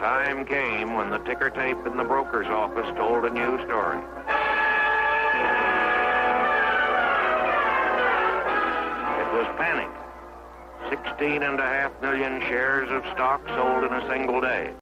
time came when the ticker tape in the broker's office told a new story. It was panic. 16.5 million shares of stock sold in a single day.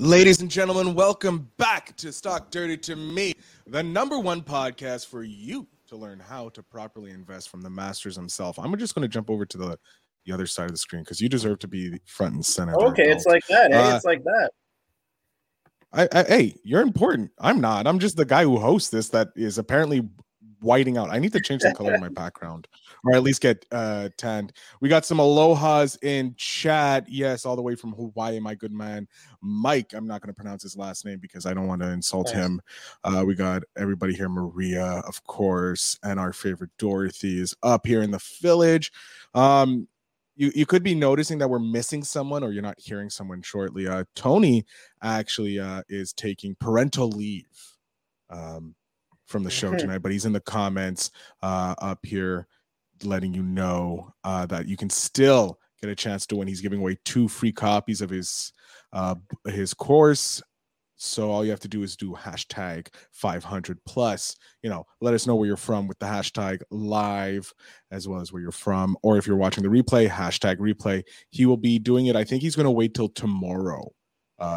Ladies and gentlemen, welcome back to Stock Dirty to Me, the number one podcast for you to learn how to properly invest from the masters himself. I'm just going to jump over to the other side of the screen because you deserve to be front and center. Okay, there, it's like that. Hey, it's like that. Hey, you're important. I'm not. I'm just the guy who hosts this that is apparently whiting out. I need to change the color of my background or at least get tanned. We got some alohas in chat. Yes, all the way from Hawaii, my good man Mike. I'm not going to pronounce his last name because I don't want to insult him. We got everybody here. Maria, of course, and our favorite Dorothy is up here in the village. You could be noticing that we're missing someone or you're not hearing someone shortly. Tony actually is taking parental leave from the show tonight, but he's in the comments up here letting you know that you can still get a chance to win. He's giving away 2 free copies of his course, so all you have to do is do hashtag 500 plus, you know, let us know where you're from with the hashtag live as well as where you're from, or if you're watching the replay, hashtag replay. He will be doing it. I think he's going to wait till tomorrow.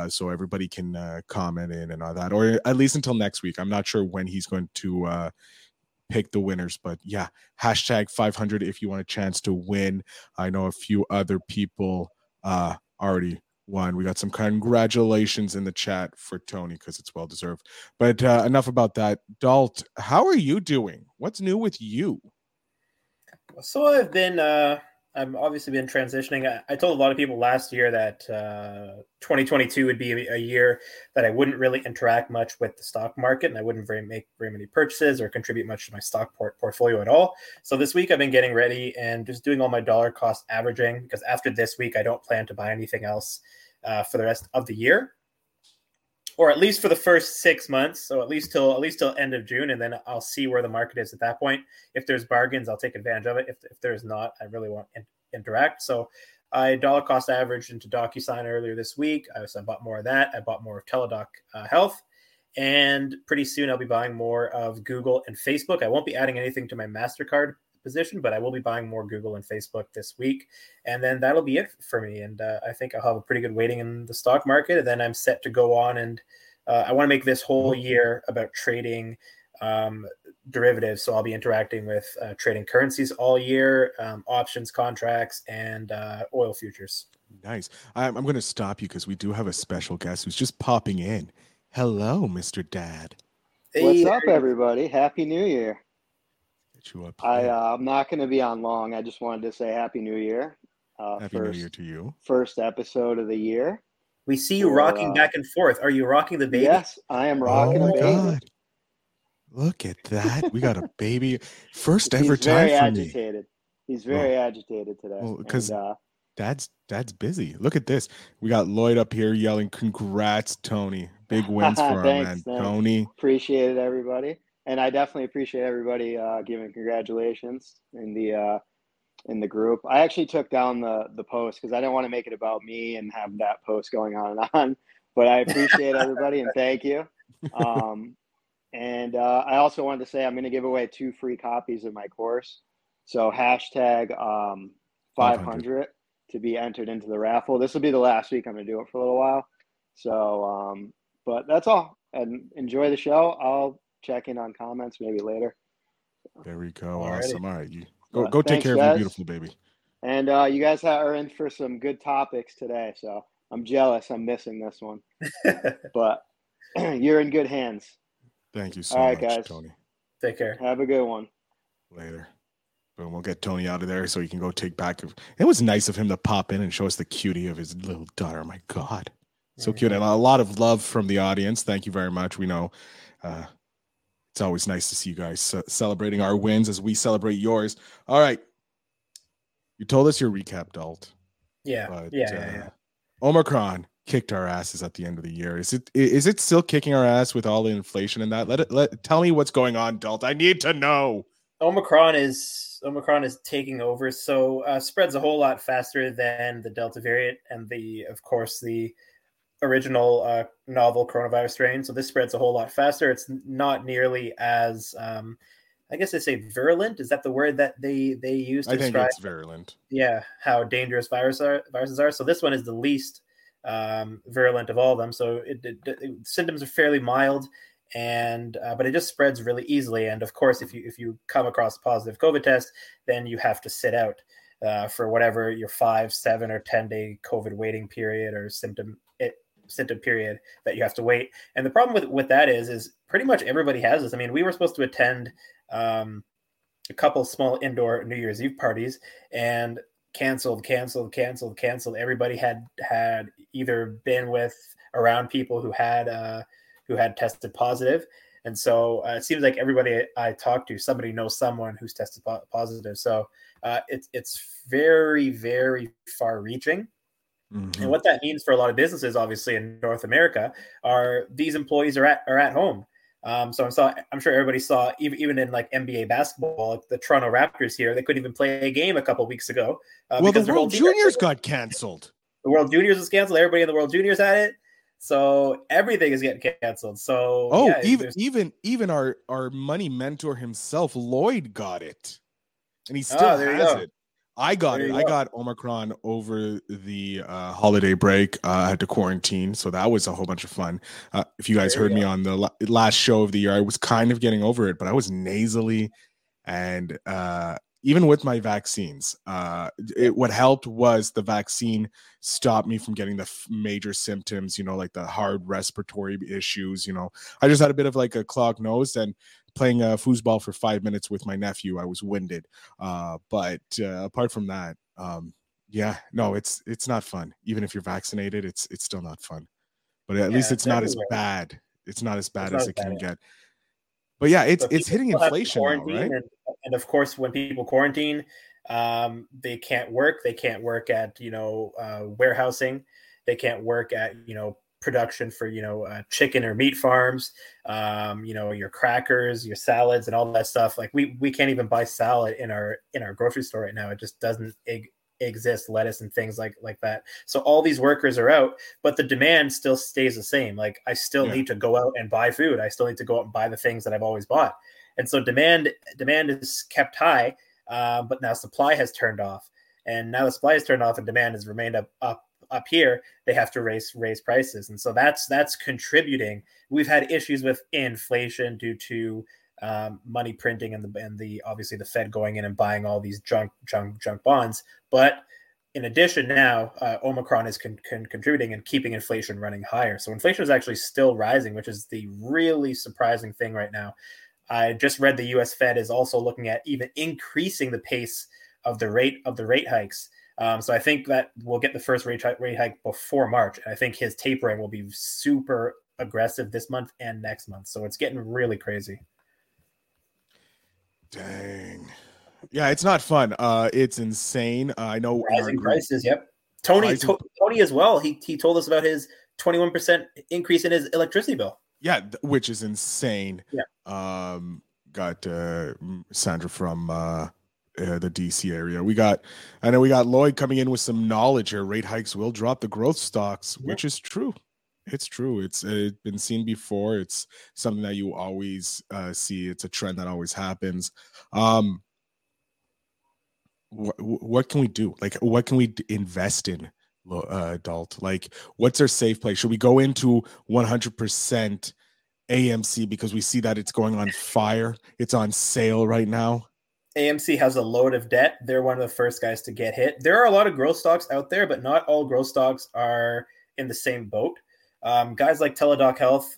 So everybody can comment in and all that, or at least until next week. I'm not sure when he's going to pick the winners, but yeah, hashtag 500 if you want a chance to win. I know a few other people already won. We got some congratulations in the chat for Tony because it's well-deserved. But enough about that. Dalt, how are you doing? What's new with you? So I've been... I've obviously been transitioning. I told a lot of people last year that 2022 would be a year that I wouldn't really interact much with the stock market, and I wouldn't make very many purchases or contribute much to my stock portfolio at all. So this week I've been getting ready and just doing all my dollar cost averaging, because after this week I don't plan to buy anything else for the rest of the year, or at least for the first 6 months. So at least till end of June, and then I'll see where the market is at that point. If there's bargains, I'll take advantage of it. If there's not, I really won't interact. So I dollar cost averaged into DocuSign earlier this week. I bought more of that. I bought more of Teladoc Health. And pretty soon I'll be buying more of Google and Facebook. I won't be adding anything to my MasterCard position, but I will be buying more Google and Facebook this week. And then that'll be it for me. And I think I'll have a pretty good weighting in the stock market. And then I'm set to go on. And I want to make this whole year about trading derivatives. So I'll be interacting with trading currencies all year, options, contracts, and oil futures. Nice. I'm going to stop you because we do have a special guest who's just popping in. Hello, Mr. Dad. What's up, everybody? Happy New Year. Get you up here. I'm not going to be on long. I just wanted to say Happy New Year. Happy New Year to you. First episode of the year. We see you rocking back and forth. Are you rocking the baby? Yes, I am rocking the baby. God. Look at that. We got a baby. First ever time for agitated. Me. He's very agitated today. Well, because Dad's busy. Look at this. We got Lloyd up here yelling, congrats, Tony. Big wins for our man, Tony. Appreciate it, everybody. And I definitely appreciate everybody giving congratulations in the group. I actually took down the post because I didn't want to make it about me and have that post going on and on. But I appreciate everybody and thank you. And I also wanted to say I'm going to give away 2 free copies of my course. So hashtag 500 to be entered into the raffle. This will be the last week I'm going to do it for a little while. So, but that's all. And enjoy the show. I'll check in on comments maybe later. There we go. Alrighty. Awesome. All right. You go take care of your beautiful baby. And you guys are in for some good topics today. So I'm jealous. I'm missing this one. But you're in good hands. Thank you so much, guys. Tony. Take care. Have a good one. Later. Boom. We'll get Tony out of there so he can go take back. It was nice of him to pop in and show us the cutie of his little daughter. My God. So cute. And a lot of love from the audience. Thank you very much. We know it's always nice to see you guys celebrating our wins as we celebrate yours. All right. You told us your recap, Dalt. Yeah. But, Omicron kicked our asses at the end of the year. Is it still kicking our ass with all the inflation and that? Tell me what's going on, Dalt. I need to know. Omicron is taking over, so spreads a whole lot faster than the Delta variant and the original novel coronavirus strain. So this spreads a whole lot faster. It's not nearly as I guess they say virulent. Is that the word that they use to describe? I think it's virulent. Yeah, how dangerous viruses are. So this one is the least virulent of all of them. So it symptoms are fairly mild, and but it just spreads really easily. And of course, if you come across a positive COVID test, then you have to sit out for whatever your 5, 7, or 10 day COVID waiting period or symptom period that you have to wait. And the problem with that is pretty much everybody has this. I mean, we were supposed to attend a couple small indoor New Year's Eve parties and canceled. Everybody had either been around people who had tested positive. And so it seems like everybody I talk to, somebody knows someone who's tested positive. So it's very, very far reaching. Mm-hmm. And what that means for a lot of businesses, obviously in North America, are these employees are at home. So I'm sure everybody saw, even in like NBA basketball, like the Toronto Raptors here, they couldn't even play a game a couple of weeks ago. Because the World Juniors got canceled. The World Juniors was canceled. Everybody in the World Juniors had it. So everything is getting canceled. So even our money mentor himself, Lloyd, got it, and he still has it. I got it. I got Omicron over the holiday break. I had to quarantine. So that was a whole bunch of fun. If you guys heard me on the last show of the year, I was kind of getting over it, but I was nasally. And even with my vaccines, what helped was the vaccine stopped me from getting the major symptoms, like the hard respiratory issues. I just had a bit of like a clogged nose and playing foosball for 5 minutes with my nephew. I was winded. But apart from that, it's not fun. Even if you're vaccinated, it's still not fun. But at least it's not as bad. It's not as bad as it can get. But yeah, it's hitting inflation now, right? And of course, when people quarantine, they can't work. They can't work at warehousing. They can't work at, you know, production for, you know, chicken or meat farms, you know, your crackers, your salads and all that stuff. Like we can't even buy salad in our grocery store right now. It just doesn't exist, lettuce and things like that. So all these workers are out, but the demand still stays the same. Like I still need to go out and buy food. I still need to go out and buy the things that I've always bought. And so demand is kept high, but now supply has turned off. And now the supply has turned off and demand has remained up here. They have to raise prices. And so that's contributing. We've had issues with inflation due to money printing and the obviously the Fed going in and buying all these junk bonds. But in addition, now Omicron is contributing and keeping inflation running higher. So inflation is actually still rising, which is the really surprising thing right now. I just read the U.S. Fed is also looking at even increasing the pace of the rate hikes. So I think that we'll get the first rate hike before March. And I think his tapering will be super aggressive this month and next month. So it's getting really crazy. Dang. Yeah, it's not fun. It's insane. I know. Rising prices, yep. Tony as well. He told us about his 21% increase in his electricity bill. Yeah, which is insane. Yeah. Got Sandra from the DC area. I know we got Lloyd coming in with some knowledge here. Rate hikes will drop the growth stocks, which is true. It's true. It's been seen before. It's something that you always see. It's a trend that always happens. What can we do? Like, what can we invest in, Dalt? Like, what's our safe play? Should we go into 100% AMC because we see that it's going on fire? It's on sale right now. AMC has a load of debt. They're one of the first guys to get hit. There are a lot of growth stocks out there, but not all growth stocks are in the same boat. Guys like Teladoc Health,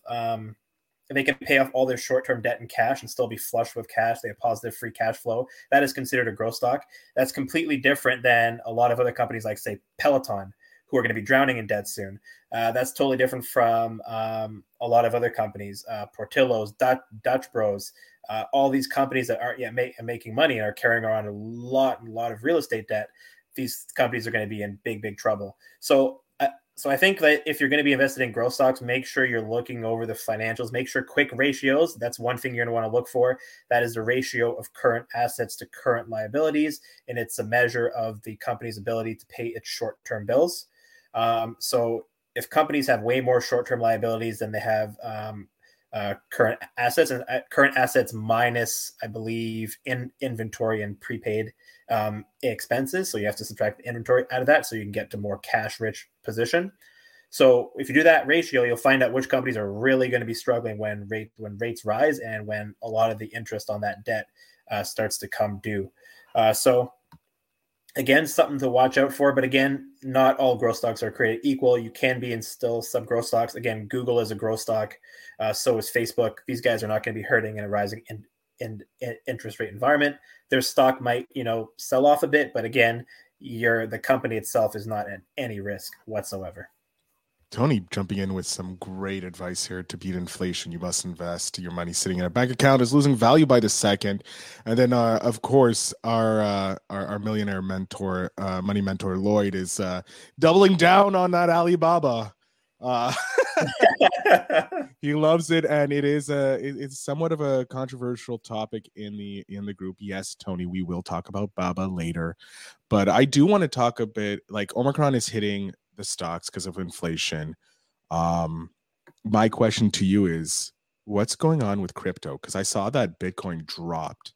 they can pay off all their short-term debt in cash and still be flush with cash. They have positive free cash flow. That is considered a growth stock. That's completely different than a lot of other companies like, say, Peloton, who are going to be drowning in debt soon. That's totally different from a lot of other companies, Portillo's, Dutch Bros, all these companies that aren't yet making money and are carrying around a lot of real estate debt. These companies are going to be in big trouble. So I think that if you're going to be invested in growth stocks, make sure you're looking over the financials. Make sure quick ratios. That's one thing you're going to want to look for. That is the ratio of current assets to current liabilities, and it's a measure of the company's ability to pay its short-term bills. So if companies have way more short-term liabilities than they have current assets, and current assets minus, I believe, in inventory and prepaid expenses. So you have to subtract the inventory out of that so you can get to more cash-rich position. So if you do that ratio, you'll find out which companies are really going to be struggling when rates rise and when a lot of the interest on that debt starts to come due. So again, something to watch out for. But again, not all growth stocks are created equal. You can be in still some growth stocks. Again, Google is a growth stock. So is Facebook. These guys are not going to be hurting in a rising in interest rate environment. Their stock might, you know, sell off a bit. But again, the company itself is not at any risk whatsoever. Tony jumping in with some great advice here. To beat inflation, you must invest. Your money sitting in a bank account is losing value by the second. And then, of course, our millionaire mentor, money mentor Lloyd, is doubling down on that Alibaba. He loves it, and it's somewhat of a controversial topic in the group. Yes, Tony, we will talk about Baba later, but I do want to talk a bit. Like, Omicron is hitting the stocks because of inflation. My question to you is, what's going on with crypto? Because I saw that Bitcoin dropped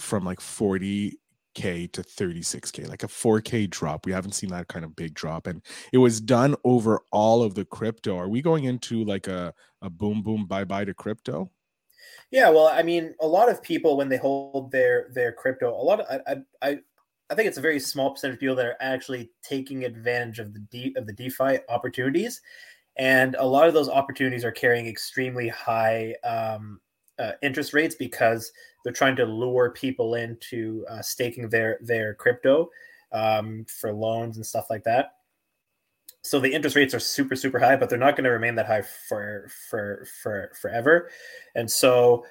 from 40K to 36K, like a 4K drop. We haven't seen that kind of big drop, and it was done over all of the crypto. Are we going into a boom bye-bye to crypto? Yeah, well, I mean, a lot of people, when they hold their crypto, I think it's a very small percentage of people that are actually taking advantage of the DeFi opportunities. And a lot of those opportunities are carrying extremely high interest rates because they're trying to lure people into staking their crypto for loans and stuff like that. So the interest rates are super, super high, but they're not going to remain that high for forever. And so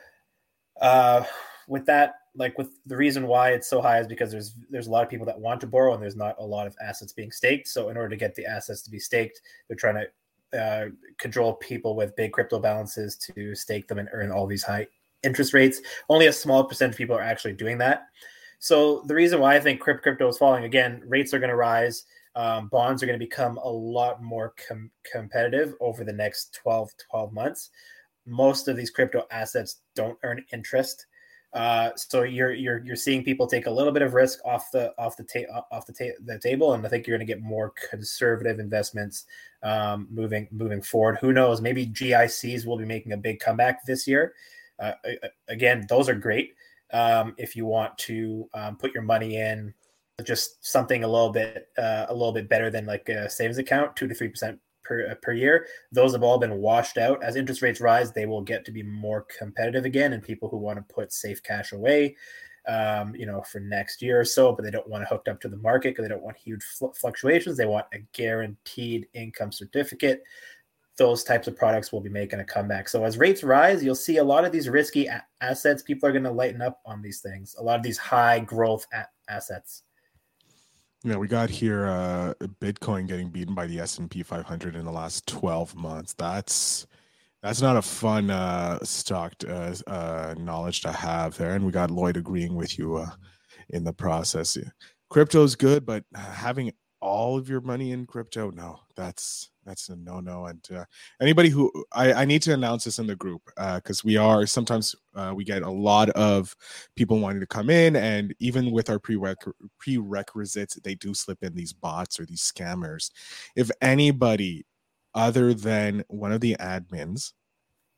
with that, like with the reason why it's so high is because there's a lot of people that want to borrow and there's not a lot of assets being staked. So in order to get the assets to be staked, they're trying to control people with big crypto balances to stake them and earn all these high interest rates. Only a small percent of people are actually doing that. So the reason why I think crypto is falling, again, rates are going to rise. Bonds are going to become a lot more competitive over the next 12 months. Most of these crypto assets don't earn interest. So you're seeing people take a little bit of risk off the table, and I think you're going to get more conservative investments moving forward. Who knows? Maybe GICs will be making a big comeback this year. Again, those are great if you want to put your money in just something a little bit better than like a savings account, 2 to 3% per year. Those have all been washed out. As interest rates rise, they will get to be more competitive again, and people who want to put safe cash away, for next year or so, but they don't want to hook up to the market because they don't want huge fluctuations. They want a guaranteed income certificate. Those types of products will be making a comeback. So as rates rise, you'll see a lot of these risky assets. People are going to lighten up on these things. A lot of these high growth assets. Yeah, we got here Bitcoin getting beaten by the S&P 500 in the last 12 months. That's not a fun stock knowledge to have there. And we got Lloyd agreeing with you in the process. Yeah. Crypto's good, but having all of your money in crypto, no, that's a no. And anybody who I need to announce this in the group because we get a lot of people wanting to come in, and even with our prerequisites, they do slip in these bots or these scammers. If anybody other than one of the admins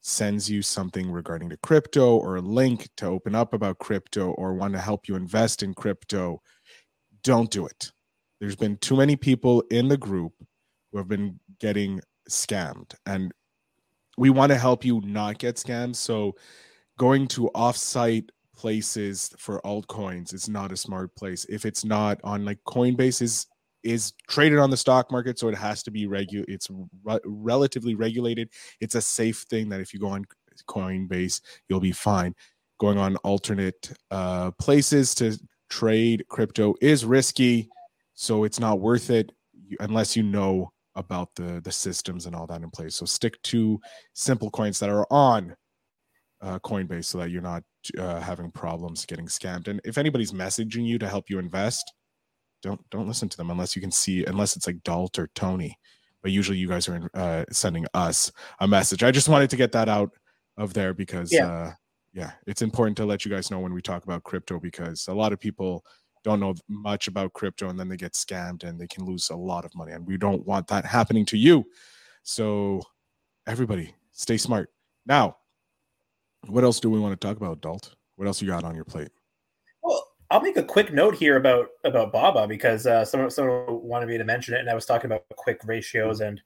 sends you something regarding to crypto or a link to open up about crypto or want to help you invest in crypto, don't do it. There's been too many people in the group who have been getting scammed, and we want to help you not get scammed. So going to offsite places for altcoins is not a smart place. If it's not on like Coinbase is traded on the stock market, so it has to be relatively regulated. It's a safe thing that if you go on Coinbase, you'll be fine. Going on alternate places to trade crypto is risky, so it's not worth it unless you know about the systems and all that in place. So stick to simple coins that are on Coinbase so that you're not having problems getting scammed. And if anybody's messaging you to help you invest, don't listen to them unless it's like Dalt or Tony. But usually you guys are sending us a message. I just wanted to get that out of there because it's important to let you guys know when we talk about crypto, because a lot of people don't know much about crypto and then they get scammed and they can lose a lot of money, and we don't want that happening to you. So everybody stay smart. Now, what else do we want to talk about, Dalt? What else you got on your plate? Well, I'll make a quick note here about BABA because someone wanted me to mention it, and I was talking about quick ratios and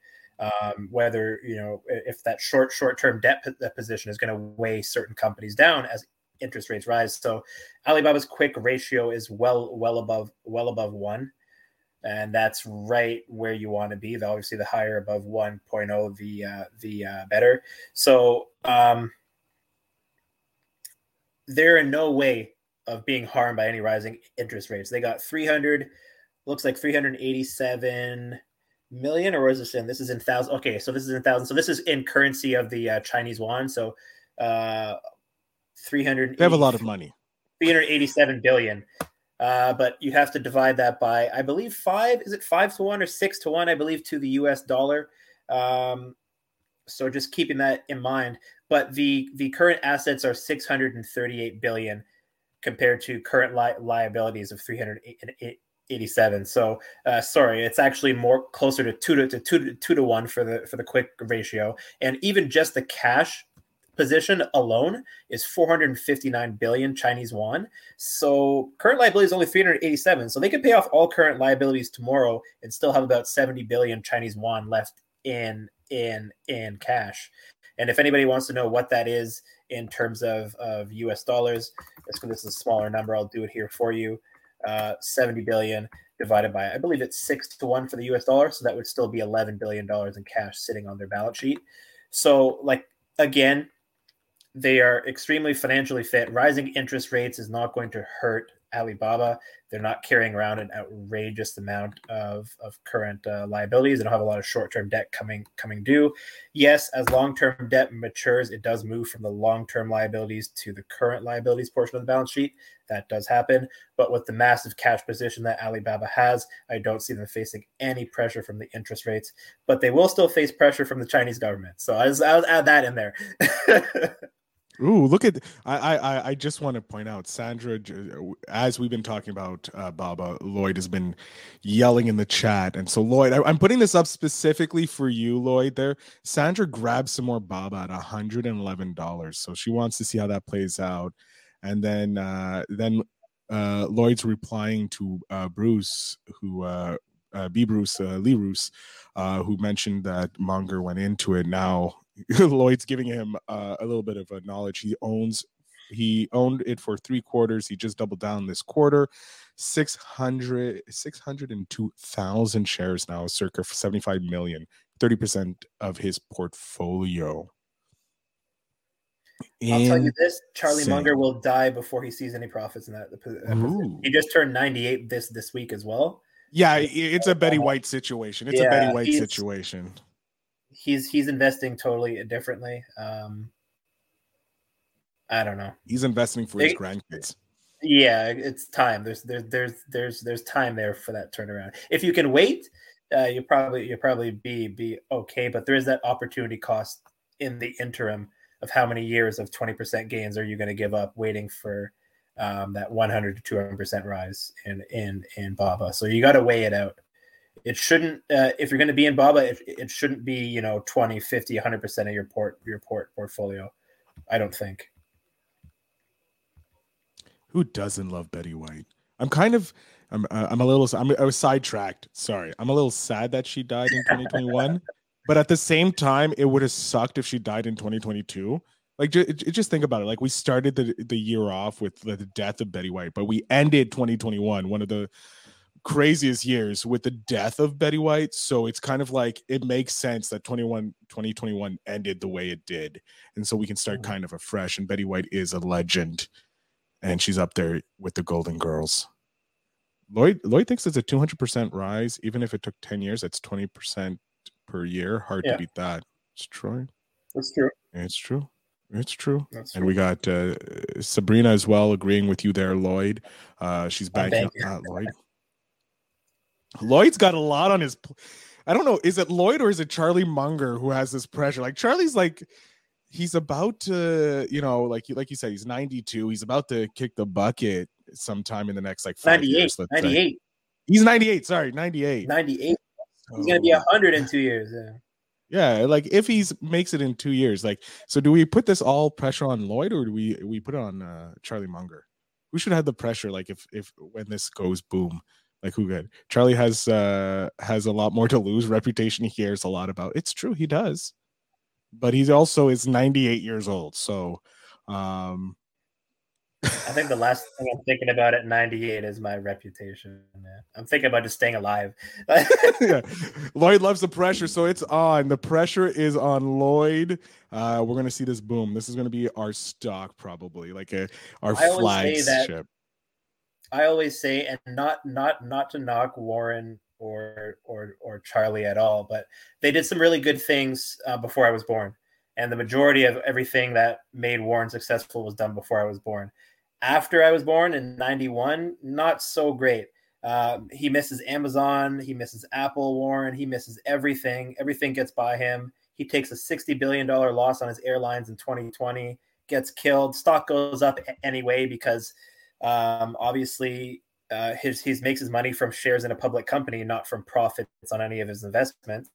whether, if that short-term debt position is going to weigh certain companies down as interest rates rise. So Alibaba's quick ratio is well above one, and that's right where you want to be. Obviously, the higher above 1.0, the better. So they're in no way of being harmed by any rising interest rates. They got 387 million, or is this in? This is in thousand. Okay, so this is in thousand. So this is in currency of the Chinese yuan. So 300. They have a lot of money. 387 billion. But you have to divide that by, I believe, 5. Is it 5 to 1 or 6 to 1? I believe to the US dollar. So just keeping that in mind. But the current assets are 638 billion compared to current liabilities of 387. So it's actually more closer to two to one for the quick ratio. And even just the cash position alone is 459 billion Chinese yuan. So current liability is only 387. So they could pay off all current liabilities tomorrow and still have about 70 billion Chinese yuan left in cash. And if anybody wants to know what that is in terms of US dollars, that's because this is a smaller number. I'll do it here for you. 70 billion divided by, I believe it's 6 to 1 for the US dollar. So that would still be $11 billion in cash sitting on their balance sheet. So again, They are extremely financially fit. Rising interest rates is not going to hurt Alibaba. They're not carrying around an outrageous amount of current liabilities. They don't have a lot of short-term debt coming due. Yes, as long-term debt matures, it does move from the long-term liabilities to the current liabilities portion of the balance sheet. That does happen. But with the massive cash position that Alibaba has, I don't see them facing any pressure from the interest rates. But they will still face pressure from the Chinese government. So I'll add that in there. Ooh, look at I just want to point out, Sandra, as we've been talking about Baba, Lloyd has been yelling in the chat. And so, Lloyd, I'm putting this up specifically for you, Lloyd, there. Sandra grabbed some more Baba at $111. So she wants to see how that plays out. And then Lloyd's replying to Bruce, who Lee Bruce, who mentioned that Munger went into it now. Lloyd's giving him a little bit of a knowledge. He owned it for 3 quarters. He just doubled down this quarter. 602,000 shares now, circa 75 million, 30% of his portfolio. I'll tell you this, Charlie Munger will die before he sees any profits in that. He just turned 98 this week as well. Yeah, it's a Betty White situation. It's a Betty White situation. He's investing totally differently. I don't know. He's investing for his grandkids. Yeah, it's time. There's time there for that turnaround. If you can wait, you'll probably be okay. But there is that opportunity cost in the interim of how many years of 20% gains are you going to give up waiting for that 100 to 200% rise in Baba. So you got to weigh it out. It shouldn't, if you're going to be in Baba, it shouldn't be, 20, 50, 100% of your portfolio, I don't think. Who doesn't love Betty White? I was sidetracked. Sorry. I'm a little sad that she died in 2021, but at the same time, it would have sucked if she died in 2022. Like, just think about it. Like, we started the year off with the death of Betty White, but we ended 2021, one of the craziest years, with the death of Betty White. So it's kind of like, it makes sense that 2021 ended the way it did. And so we can start kind of afresh. And Betty White is a legend. And she's up there with the Golden Girls. Lloyd thinks it's a 200% rise. Even if it took 10 years, that's 20% per year. Hard to beat that. It's true. That's true. It's true. It's true. That's and true. We got Sabrina as well agreeing with you there, Lloyd. She's backing up that, Lloyd. Lloyd's got a lot on his I don't know, is it Lloyd or is it Charlie Munger who has this pressure? Like, Charlie's like, he's about to, like you said, he's 92. He's about to kick the bucket sometime in the next, 5 years. 98. He's 98. Sorry, 98. 98. So, he's going to be 100 in 2 years. Yeah. Yeah, like, if he makes it in 2 years. Like, so do we put this all pressure on Lloyd, or do we put it on Charlie Munger? Who should have the pressure, like, if when this goes boom? Like, who good? Charlie has a lot more to lose. Reputation he hears a lot about. It's true, he does. But he also is 98 years old. So I think the last thing I'm thinking about at 98 is my reputation, man. I'm thinking about just staying alive. Yeah. Lloyd loves the pressure, so it's on. The pressure is on Lloyd. We're going to see this boom. This is going to be our stock, probably. Like our flagship. I always say, and not to knock Warren or Charlie at all, but they did some really good things before I was born. And the majority of everything that made Warren successful was done before I was born. After I was born in 91, not so great. He misses Amazon. He misses Apple, Warren. He misses everything. Everything gets by him. He takes a $60 billion loss on his airlines in 2020, gets killed. Stock goes up anyway because obviously he makes his money from shares in a public company, not from profits on any of his investments.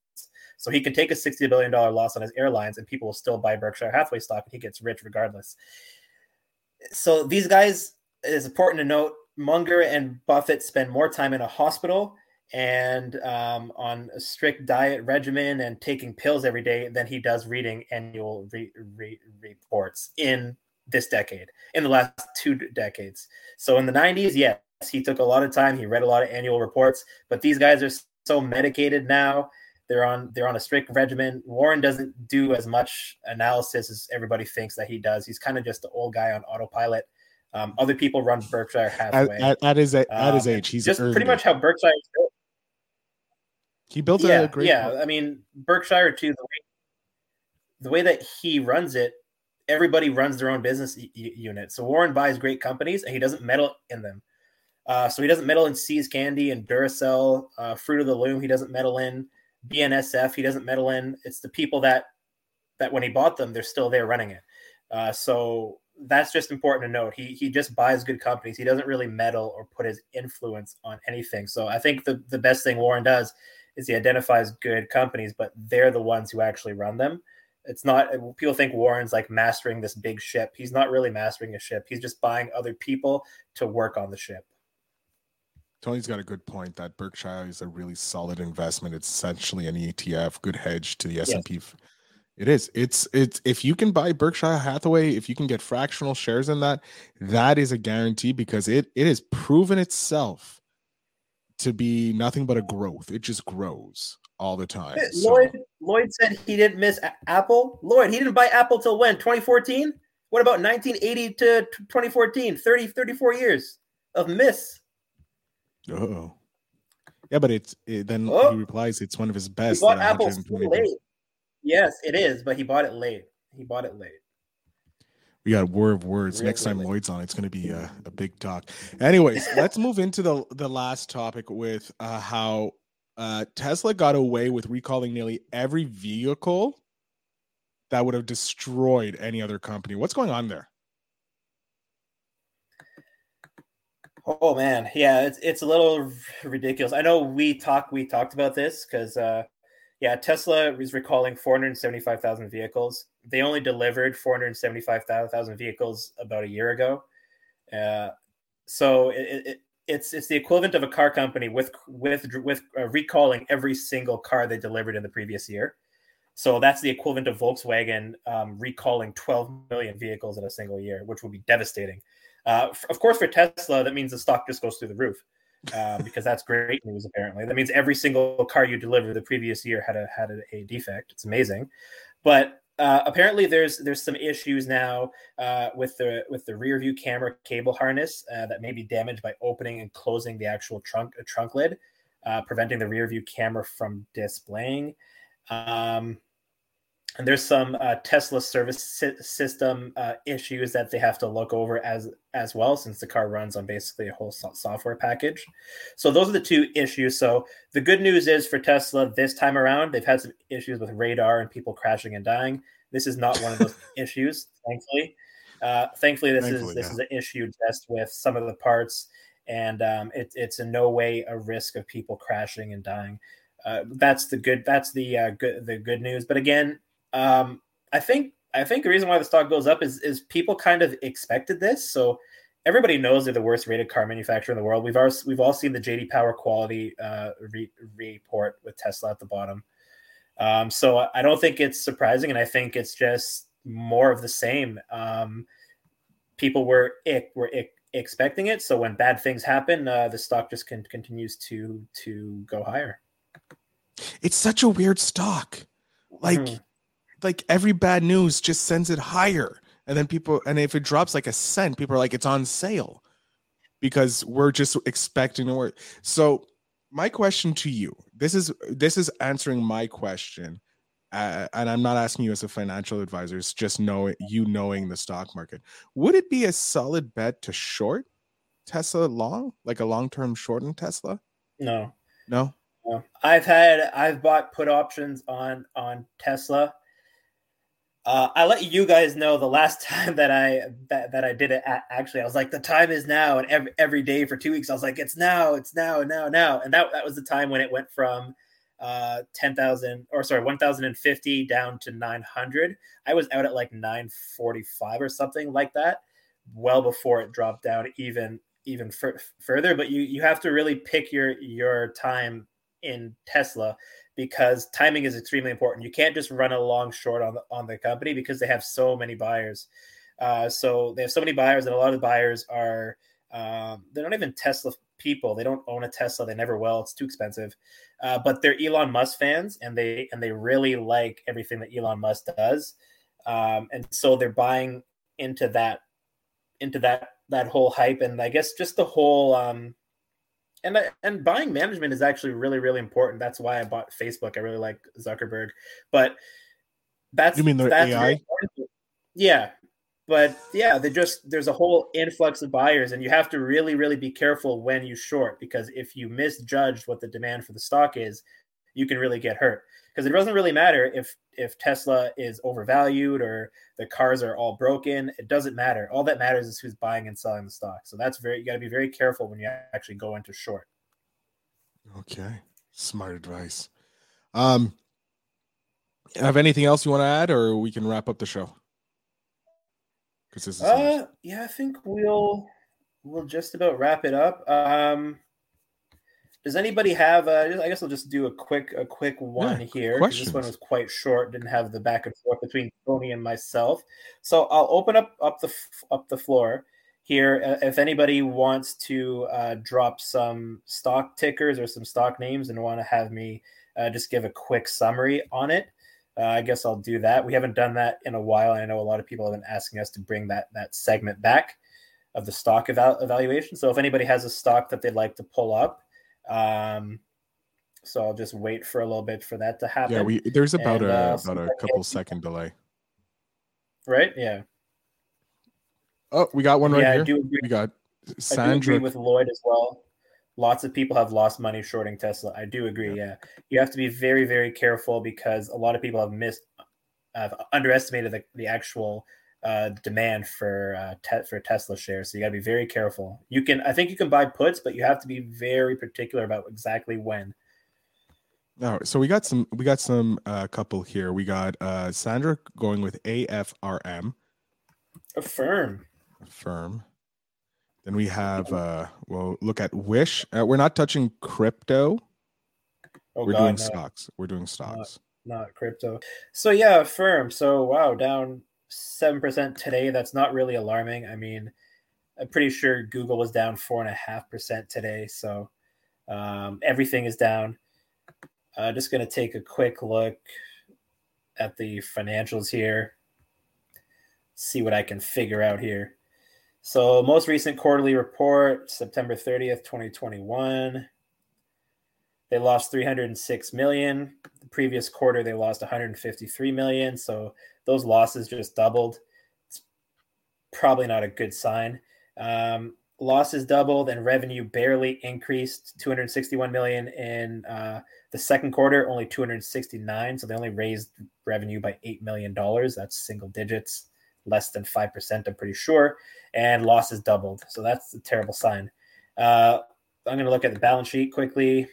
So he can take a $60 billion loss on his airlines and people will still buy Berkshire Hathaway stock, and he gets rich regardless. So these guys, it's important to note, Munger and Buffett spend more time in a hospital and on a strict diet regimen and taking pills every day than he does reading annual reports in this decade, in the last 2 decades. So in the 90s, yes, he took a lot of time. He read a lot of annual reports, but these guys are so medicated now They're on a strict regimen. Warren doesn't do as much analysis as everybody thinks that he does. He's kind of just the old guy on autopilot. Other people run Berkshire Hathaway. At his age, he's just pretty much how Berkshire is built. He built a great. Yeah, I mean Berkshire too. The way that he runs it, everybody runs their own business unit. So Warren buys great companies and he doesn't meddle in them. So he doesn't meddle in See's Candy and Duracell, Fruit of the Loom. He doesn't meddle in BNSF. He doesn't meddle in. It's the people that when he bought them, they're still there running it. So that's just important to note. He just buys good companies. He doesn't really meddle or put his influence on anything. So I think the best thing Warren does is he identifies good companies, but they're the ones who actually run them. It's not, people think Warren's like mastering this big ship. He's not really mastering a ship. He's just buying other people to work on the ship. Tony's got a good point that Berkshire is a really solid investment. It's essentially an ETF, good hedge to the S&P. Yes. It is. It's if you can buy Berkshire Hathaway, if you can get fractional shares in that is a guarantee because it has proven itself to be nothing but a growth. It just grows all the time. So. Lloyd said he didn't miss Apple. Lloyd, he didn't buy Apple till when? 2014? What about 1980 to 2014? 34 years of miss. Oh, yeah, but then he replies it's one of his best. He bought Apple late. Yes, it is, but he bought it late. We got a war of words. Next time Lloyd's on, it's going to be a big talk. Anyways, let's move into the last topic with how Tesla got away with recalling nearly every vehicle that would have destroyed any other company. What's going on there? Oh man, yeah, it's a little ridiculous. I know we talked about this because, Tesla was recalling 475,000 vehicles. They only delivered 475,000 vehicles about a year ago. So it's the equivalent of a car company with recalling every single car they delivered in the previous year. So that's the equivalent of Volkswagen recalling 12 million vehicles in a single year, which would be devastating. Of course, for Tesla, that means the stock just goes through the roof because that's great news, apparently. That means every single car you delivered the previous year had a defect. It's amazing. But apparently there's some issues now with the rear view camera cable harness that may be damaged by opening and closing the actual trunk lid, preventing the rear view camera from displaying. And there's some Tesla service system issues that they have to look over as well, since the car runs on basically a whole software package. So those are the two issues. So the good news is for Tesla this time around, they've had some issues with radar and people crashing and dying. This is not one of those issues, thankfully. This is an issue just with some of the parts, and it's in no way a risk of people crashing and dying. That's the good news. But again. I think the reason why the stock goes up is people kind of expected this. So everybody knows they're the worst rated car manufacturer in the world. We've all seen the JD Power quality report with Tesla at the bottom. So I don't think it's surprising, and I think it's just more of the same. People were expecting it. So when bad things happen, the stock just continues to go higher. It's such a weird stock, like. Mm. Like every bad news just sends it higher. And then if it drops like a cent, people are like, it's on sale because we're just expecting it. So my question to you, this is answering my question. And I'm not asking you as a financial advisor, it's just knowing the stock market. Would it be a solid bet to short Tesla long, like a long-term short in Tesla? No. I've bought put options on Tesla. I let you guys know the last time that I did it. Actually, I was like, the time is now, and every day for 2 weeks, I was like, it's now, and that was the time when it went from 1,050 down to 900. I was out at like 945 or something like that, well before it dropped down even further. But you have to really pick your time in Tesla, because timing is extremely important. You can't just run a long short on the company because they have so many buyers. So they have so many buyers, and a lot of the buyers are they're not even Tesla people. They don't own a Tesla. They never will. It's too expensive. But they're Elon Musk fans, and they really like everything that Elon Musk does, and so they're buying into that whole hype, and I guess just the whole and buying management is actually really, really important. That's why I bought Facebook. I really like Zuckerberg, but that's, you mean the AI? Yeah. But yeah, there's a whole influx of buyers, and you have to really, really be careful when you short, because if you misjudge what the demand for the stock is, you can really get hurt. Because it doesn't really matter if Tesla is overvalued or the cars are all broken. It doesn't matter. All that matters is who's buying and selling the stock. So you got to be very careful when you actually go into short. Okay, smart advice. Have anything else you want to add, or we can wrap up the show? Yeah, I think we'll just about wrap it up. Does anybody have? I guess I'll just do a quick one here. This one was quite short. Didn't have the back and forth between Tony and myself. So I'll open up the floor here. If anybody wants to drop some stock tickers or some stock names and want to have me just give a quick summary on it. I guess I'll do that. We haven't done that in a while. I know a lot of people have been asking us to bring that segment back of the stock evaluation. So if anybody has a stock that they'd like to pull up, so I'll just wait for a little bit for that to happen. Yeah, there's about a couple second delay. Right? Yeah. Oh, we got one right here. I do agree. We got Sandra. I do agree with Lloyd as well. Lots of people have lost money shorting Tesla. I do agree. Yeah. You have to be very, very careful, because a lot of people have underestimated the actual demand for Tesla shares. So you got to be very careful. I think you can buy puts, but you have to be very particular about exactly when. All right. So we got some couple here. We got Sandra going with AFRM. Affirm. Then we have, we'll look at Wish. We're not touching crypto. We're doing stocks. Not crypto. So yeah, Affirm. So wow, down 7% today. That's not really alarming. I mean, I'm pretty sure Google was down 4.5% today. So everything is down. Just going to take a quick look at the financials here. See what I can figure out here. So most recent quarterly report, September 30th, 2021, they lost $306 million. The previous quarter, they lost $153 million. So those losses just doubled. It's probably not a good sign. Losses doubled and revenue barely increased, $261 million in the second quarter, only $269. So they only raised revenue by $8 million. That's single digits. Less than 5%, I'm pretty sure, and losses doubled. So that's a terrible sign. I'm going to look at the balance sheet quickly.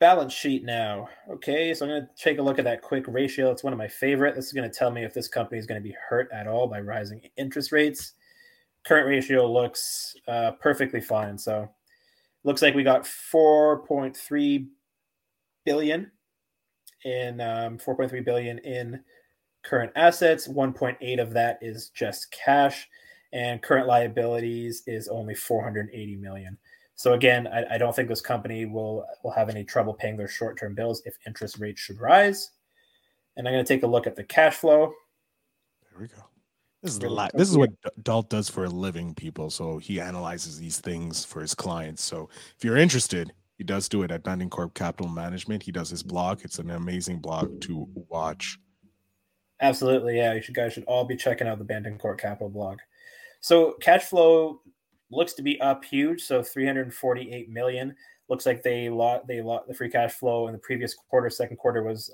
Balance sheet now. Okay, so I'm going to take a look at that quick ratio. It's one of my favorite. This is going to tell me if this company is going to be hurt at all by rising interest rates. Current ratio looks perfectly fine. So looks like we got 4.3 billion. In 4.3 billion in current assets, 1.8 of that is just cash, and current liabilities is only 480 million. So again, I don't think this company will have any trouble paying their short-term bills if interest rates should rise. And I'm going to take a look at the cash flow. There we go. This is what Dalt does for a living, people. So he analyzes these things for his clients. So if you're interested, he does do it at Bandicourt Capital Management. He does his blog. It's an amazing blog to watch. Absolutely, yeah. You guys should all be checking out the Bandicourt Capital blog. So cash flow looks to be up huge. So $348 million. Looks like they lost the free cash flow in the previous quarter. Second quarter was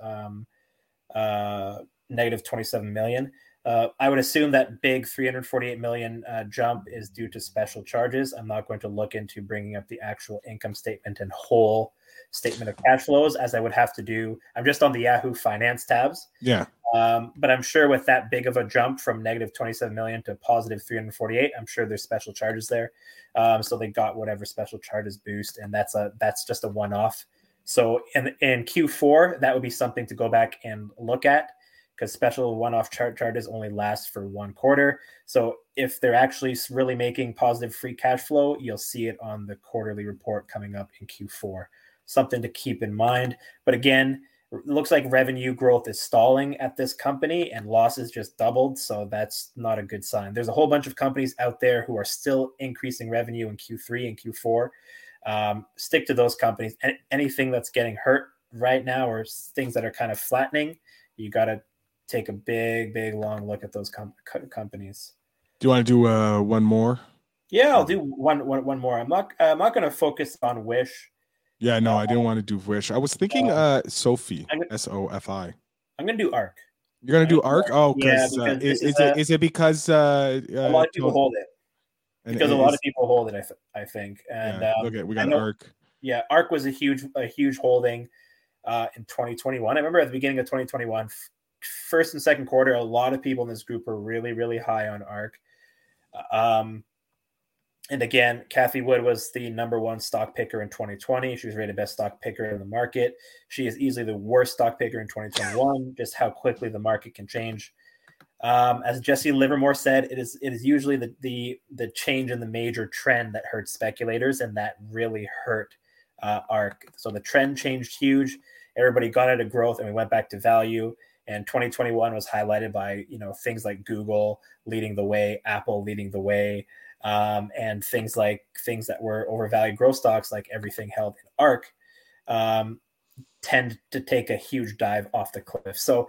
negative $27 million. I would assume that big $348 million jump is due to special charges. I'm not going to look into bringing up the actual income statement and whole statement of cash flows, as I would have to do. I'm just on the Yahoo Finance tabs. Yeah. But I'm sure with that big of a jump from negative $27 million to positive $348, I'm sure there's special charges there. So they got whatever special charges boost, and that's just a one-off. So in Q4, that would be something to go back and look at. because special one-off charges only last for 1 quarter. So if they're actually really making positive free cash flow, you'll see it on the quarterly report coming up in Q4. Something to keep in mind. But again, it looks like revenue growth is stalling at this company and losses just doubled. So that's not a good sign. There's a whole bunch of companies out there who are still increasing revenue in Q3 and Q4. Stick to those companies. Anything that's getting hurt right now or things that are kind of flattening, you got to take a big, long look at those companies. Do you want to do one more? Yeah, I'll do one more. I'm not going to focus on Wish. Yeah, no, I didn't want to do Wish. I was thinking Sophie, S-O-F-I. I'm going to do ARK. You're going to do ARK? Oh, because is it because... a lot of people hold it. Because a lot of people hold it, I think. And yeah, okay, we got ARK. Yeah, ARK was a huge holding in 2021. I remember at the beginning of 2021, first and second quarter, a lot of people in this group were really, really high on ARK. And again, Kathy Wood was the number one stock picker in 2020. She was rated best stock picker in the market. She is easily the worst stock picker in 2021, just how quickly the market can change. As Jesse Livermore said, it is usually the change in the major trend that hurts speculators, and that really hurt ARK. So the trend changed huge. Everybody got out of growth, and we went back to value. And 2021 was highlighted by things like Google leading the way, Apple leading the way. And things that were overvalued growth stocks, like everything held in ARK, tend to take a huge dive off the cliff. So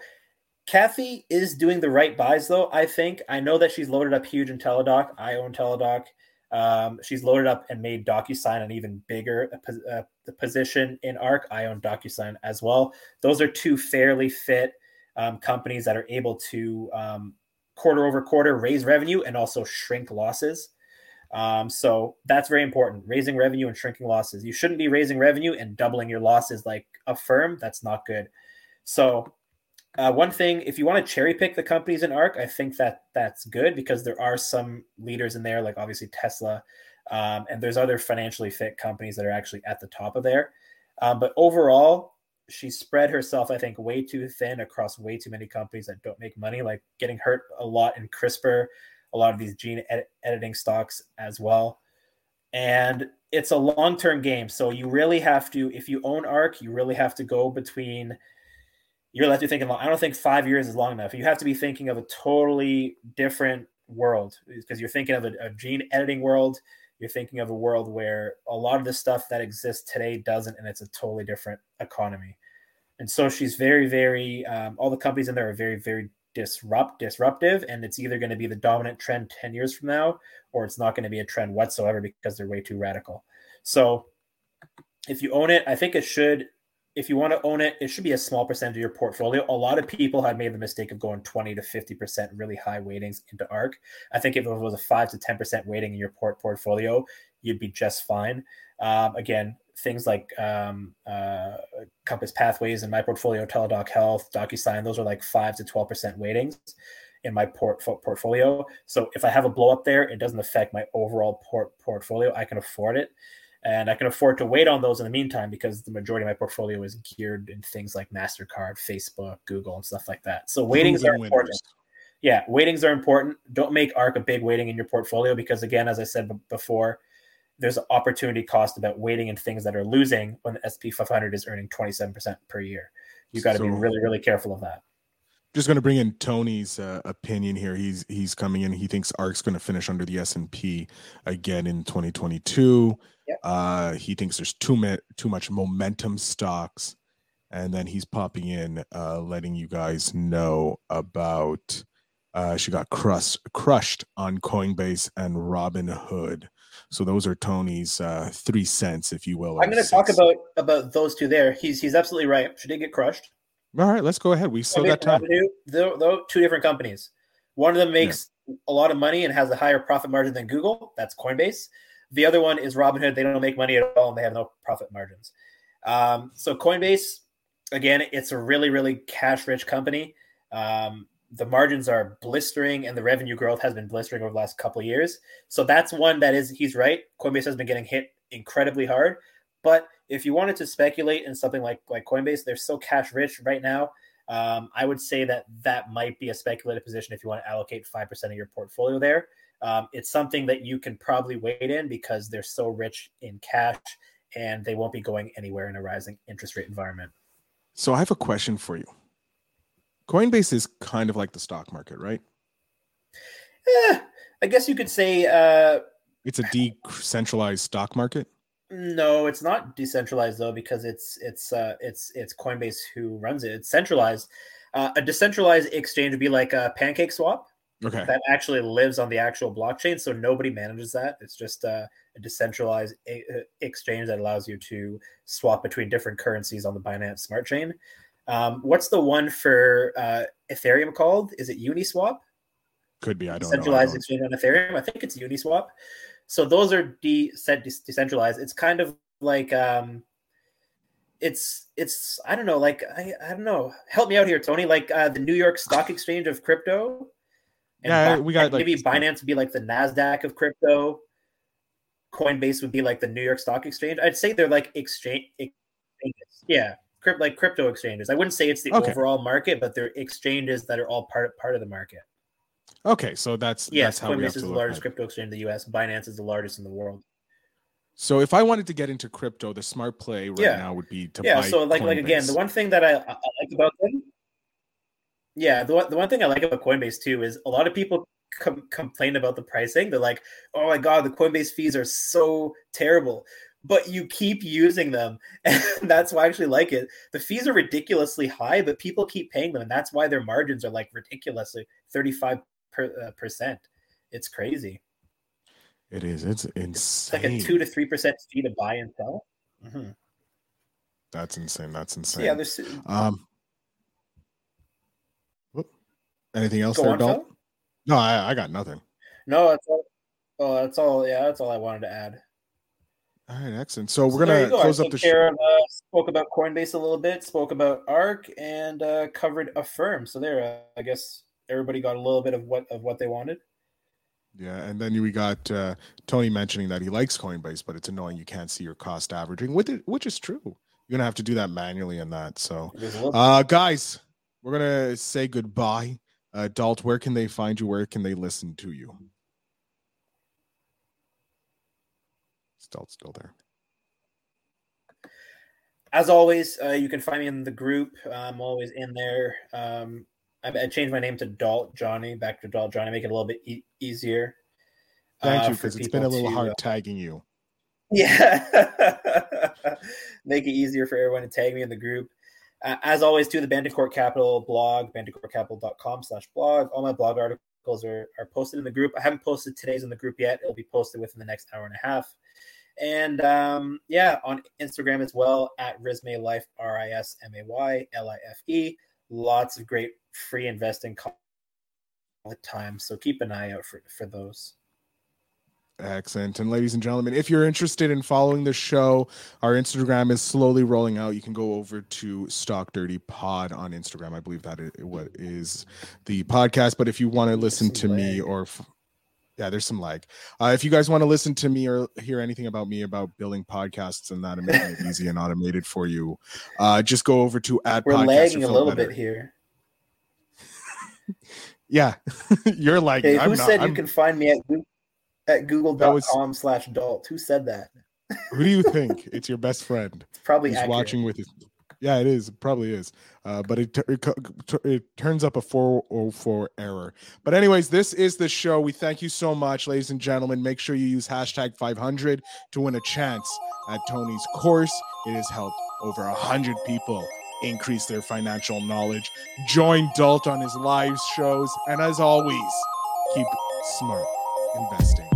Kathy is doing the right buys, though, I think. I know that she's loaded up huge in Teladoc. I own Teladoc. She's loaded up and made DocuSign an even bigger position in ARK. I own DocuSign as well. Those are two fairly fit companies that are able to quarter over quarter raise revenue and also shrink losses. So that's very important, raising revenue and shrinking losses. You shouldn't be raising revenue and doubling your losses like Affirm. That's not good. So one thing, if you want to cherry pick the companies in ARK, I think that's good because there are some leaders in there, like obviously Tesla, and there's other financially fit companies that are actually at the top of there. But overall, she spread herself, I think, way too thin across way too many companies that don't make money, like getting hurt a lot in CRISPR, a lot of these gene editing stocks as well. And it's a long-term game. So you really have to, if you own ARK, you really have to go between, you're left to thinking, I don't think 5 years is long enough. You have to be thinking of a totally different world because you're thinking of a gene editing world. You're thinking of a world where a lot of the stuff that exists today doesn't, and it's a totally different economy. And so she's very, very, all the companies in there are very, very disruptive, and it's either going to be the dominant trend 10 years from now, or it's not going to be a trend whatsoever because they're way too radical. So if you own it, I think it should, if you want to own it, it should be a small percentage of your portfolio. A lot of people have made the mistake of going 20 to 50% really high weightings into ARK. I think if it was a 5 to 10% weighting in your portfolio, you'd be just fine. Again, things like Compass Pathways in my portfolio, Teladoc Health, DocuSign, those are like 5 to 12% weightings in my portfolio. So if I have a blow up there, it doesn't affect my overall portfolio. I can afford it. And I can afford to wait on those in the meantime because the majority of my portfolio is geared in things like MasterCard, Facebook, Google, and stuff like that. So weightings are important. Yeah, weightings are important. Don't make ARK a big weighting in your portfolio because, again, as I said before, there's an opportunity cost about waiting in things that are losing when the S&P 500 is earning 27% per year. You got to be really, really careful of that. Just going to bring in Tony's opinion here. He's coming in. He thinks ARK's going to finish under the S&P again in 2022. Yep. He thinks there's too much momentum stocks. And then he's popping in, letting you guys know about she got crushed on Coinbase and Robinhood. So those are Tony's 3 cents, if you will. I'm going to talk about those two there. He's absolutely right. She did get crushed. All right, let's go ahead. We still got time. Though, two different companies. One of them makes a lot of money and has a higher profit margin than Google. That's Coinbase. The other one is Robinhood. They don't make money at all, and they have no profit margins. So Coinbase, again, it's a really, really cash-rich company. The margins are blistering, and the revenue growth has been blistering over the last couple of years. So that's one that is, he's right. Coinbase has been getting hit incredibly hard. But if you wanted to speculate in something like Coinbase, they're so cash rich right now. I would say that that might be a speculative position if you want to allocate 5% of your portfolio there. It's something that you can probably wait in because they're so rich in cash and they won't be going anywhere in a rising interest rate environment. So I have a question for you. Coinbase is kind of like the stock market, right? I guess you could say... it's a decentralized stock market? No, it's not decentralized, though, because it's Coinbase who runs it. It's centralized. A decentralized exchange would be like a Pancake Swap. Okay. That actually lives on the actual blockchain, so nobody manages that. It's just a decentralized exchange that allows you to swap between different currencies on the Binance Smart Chain. What's the one for Ethereum called? Is it Uniswap? Could be. I don't know. Decentralized exchange on Ethereum. I think it's Uniswap. So those are decentralized. It's kind of like it's I don't know. Like I don't know. Help me out here, Tony. Like the New York Stock Exchange of crypto. And yeah, we got maybe like, Binance would be like the NASDAQ of crypto. Coinbase would be like the New York Stock Exchange. I'd say they're like exchanges. Yeah, like crypto exchanges. I wouldn't say it's the overall market, but they're exchanges that are all part of the market. Okay, so that's how Coinbase we have to is the largest crypto exchange in the U.S. Binance is the largest in the world. So if I wanted to get into crypto, the smart play right now would be to buy so like again, the one thing that I like about them. Yeah, the one thing I like about Coinbase, too, is a lot of people complain about the pricing. They're like, oh, my God, the Coinbase fees are so terrible. But you keep using them, and that's why I actually like it. The fees are ridiculously high, but people keep paying them, and that's why their margins are, like, ridiculously 35%. It's crazy. It is. It's insane. It's like a 2 to 3% fee to buy and sell. Mm-hmm. That's insane. Yeah, there's... anything else there, Dalton? No, I got nothing. No, that's all. Yeah, that's all I wanted to add. All right, excellent. So we're gonna close up the show. Spoke about Coinbase a little bit. Spoke about ARK and covered Affirm. So there, I guess everybody got a little bit of what they wanted. Yeah, and then we got Tony mentioning that he likes Coinbase, but it's annoying you can't see your cost averaging with it, which is true. You're gonna have to do that manually in that. So, guys, we're gonna say goodbye. Dalt, where can they find you? Where can they listen to you? Is Dalt still there? As always, you can find me in the group. I'm always in there. I changed my name to Dalt Johnny, back to Dalt Johnny, make it a little bit easier. Thank you, because it's been a little hard tagging you. Yeah. Make it easier for everyone to tag me in the group. As always, too, the Bandicourt Capital blog, bandicourtcapital.com/blog. All my blog articles are posted in the group. I haven't posted today's in the group yet. It'll be posted within the next hour and a half. And, on Instagram as well, at RismayLife, RISMAYLIFE. Lots of great free investing content all the time. So keep an eye out for those. Excellent. And ladies and gentlemen, if you're interested in following the show, our Instagram is slowly rolling out. You can go over to Stock Dirty Pod on Instagram. I believe that is the podcast. But if you want to listen to me there's some lag. If you guys want to listen to me or hear anything about me about building podcasts and that and making it easy and automated for you, just go over to @ We're lagging a little bit here. Yeah, you're lagging. Hey, you can find me at google.com/Dalt. Who said that? Who do you think? It's your best friend. It's probably he's watching with his. Yeah, it is. It probably is. But it turns up a 404 error. But anyways, this is the show. We thank you so much, ladies and gentlemen. Make sure you use #500 to win a chance at Tony's course. It has helped over 100 people increase their financial knowledge. Join Dalt on his live shows. And as always, keep smart investing.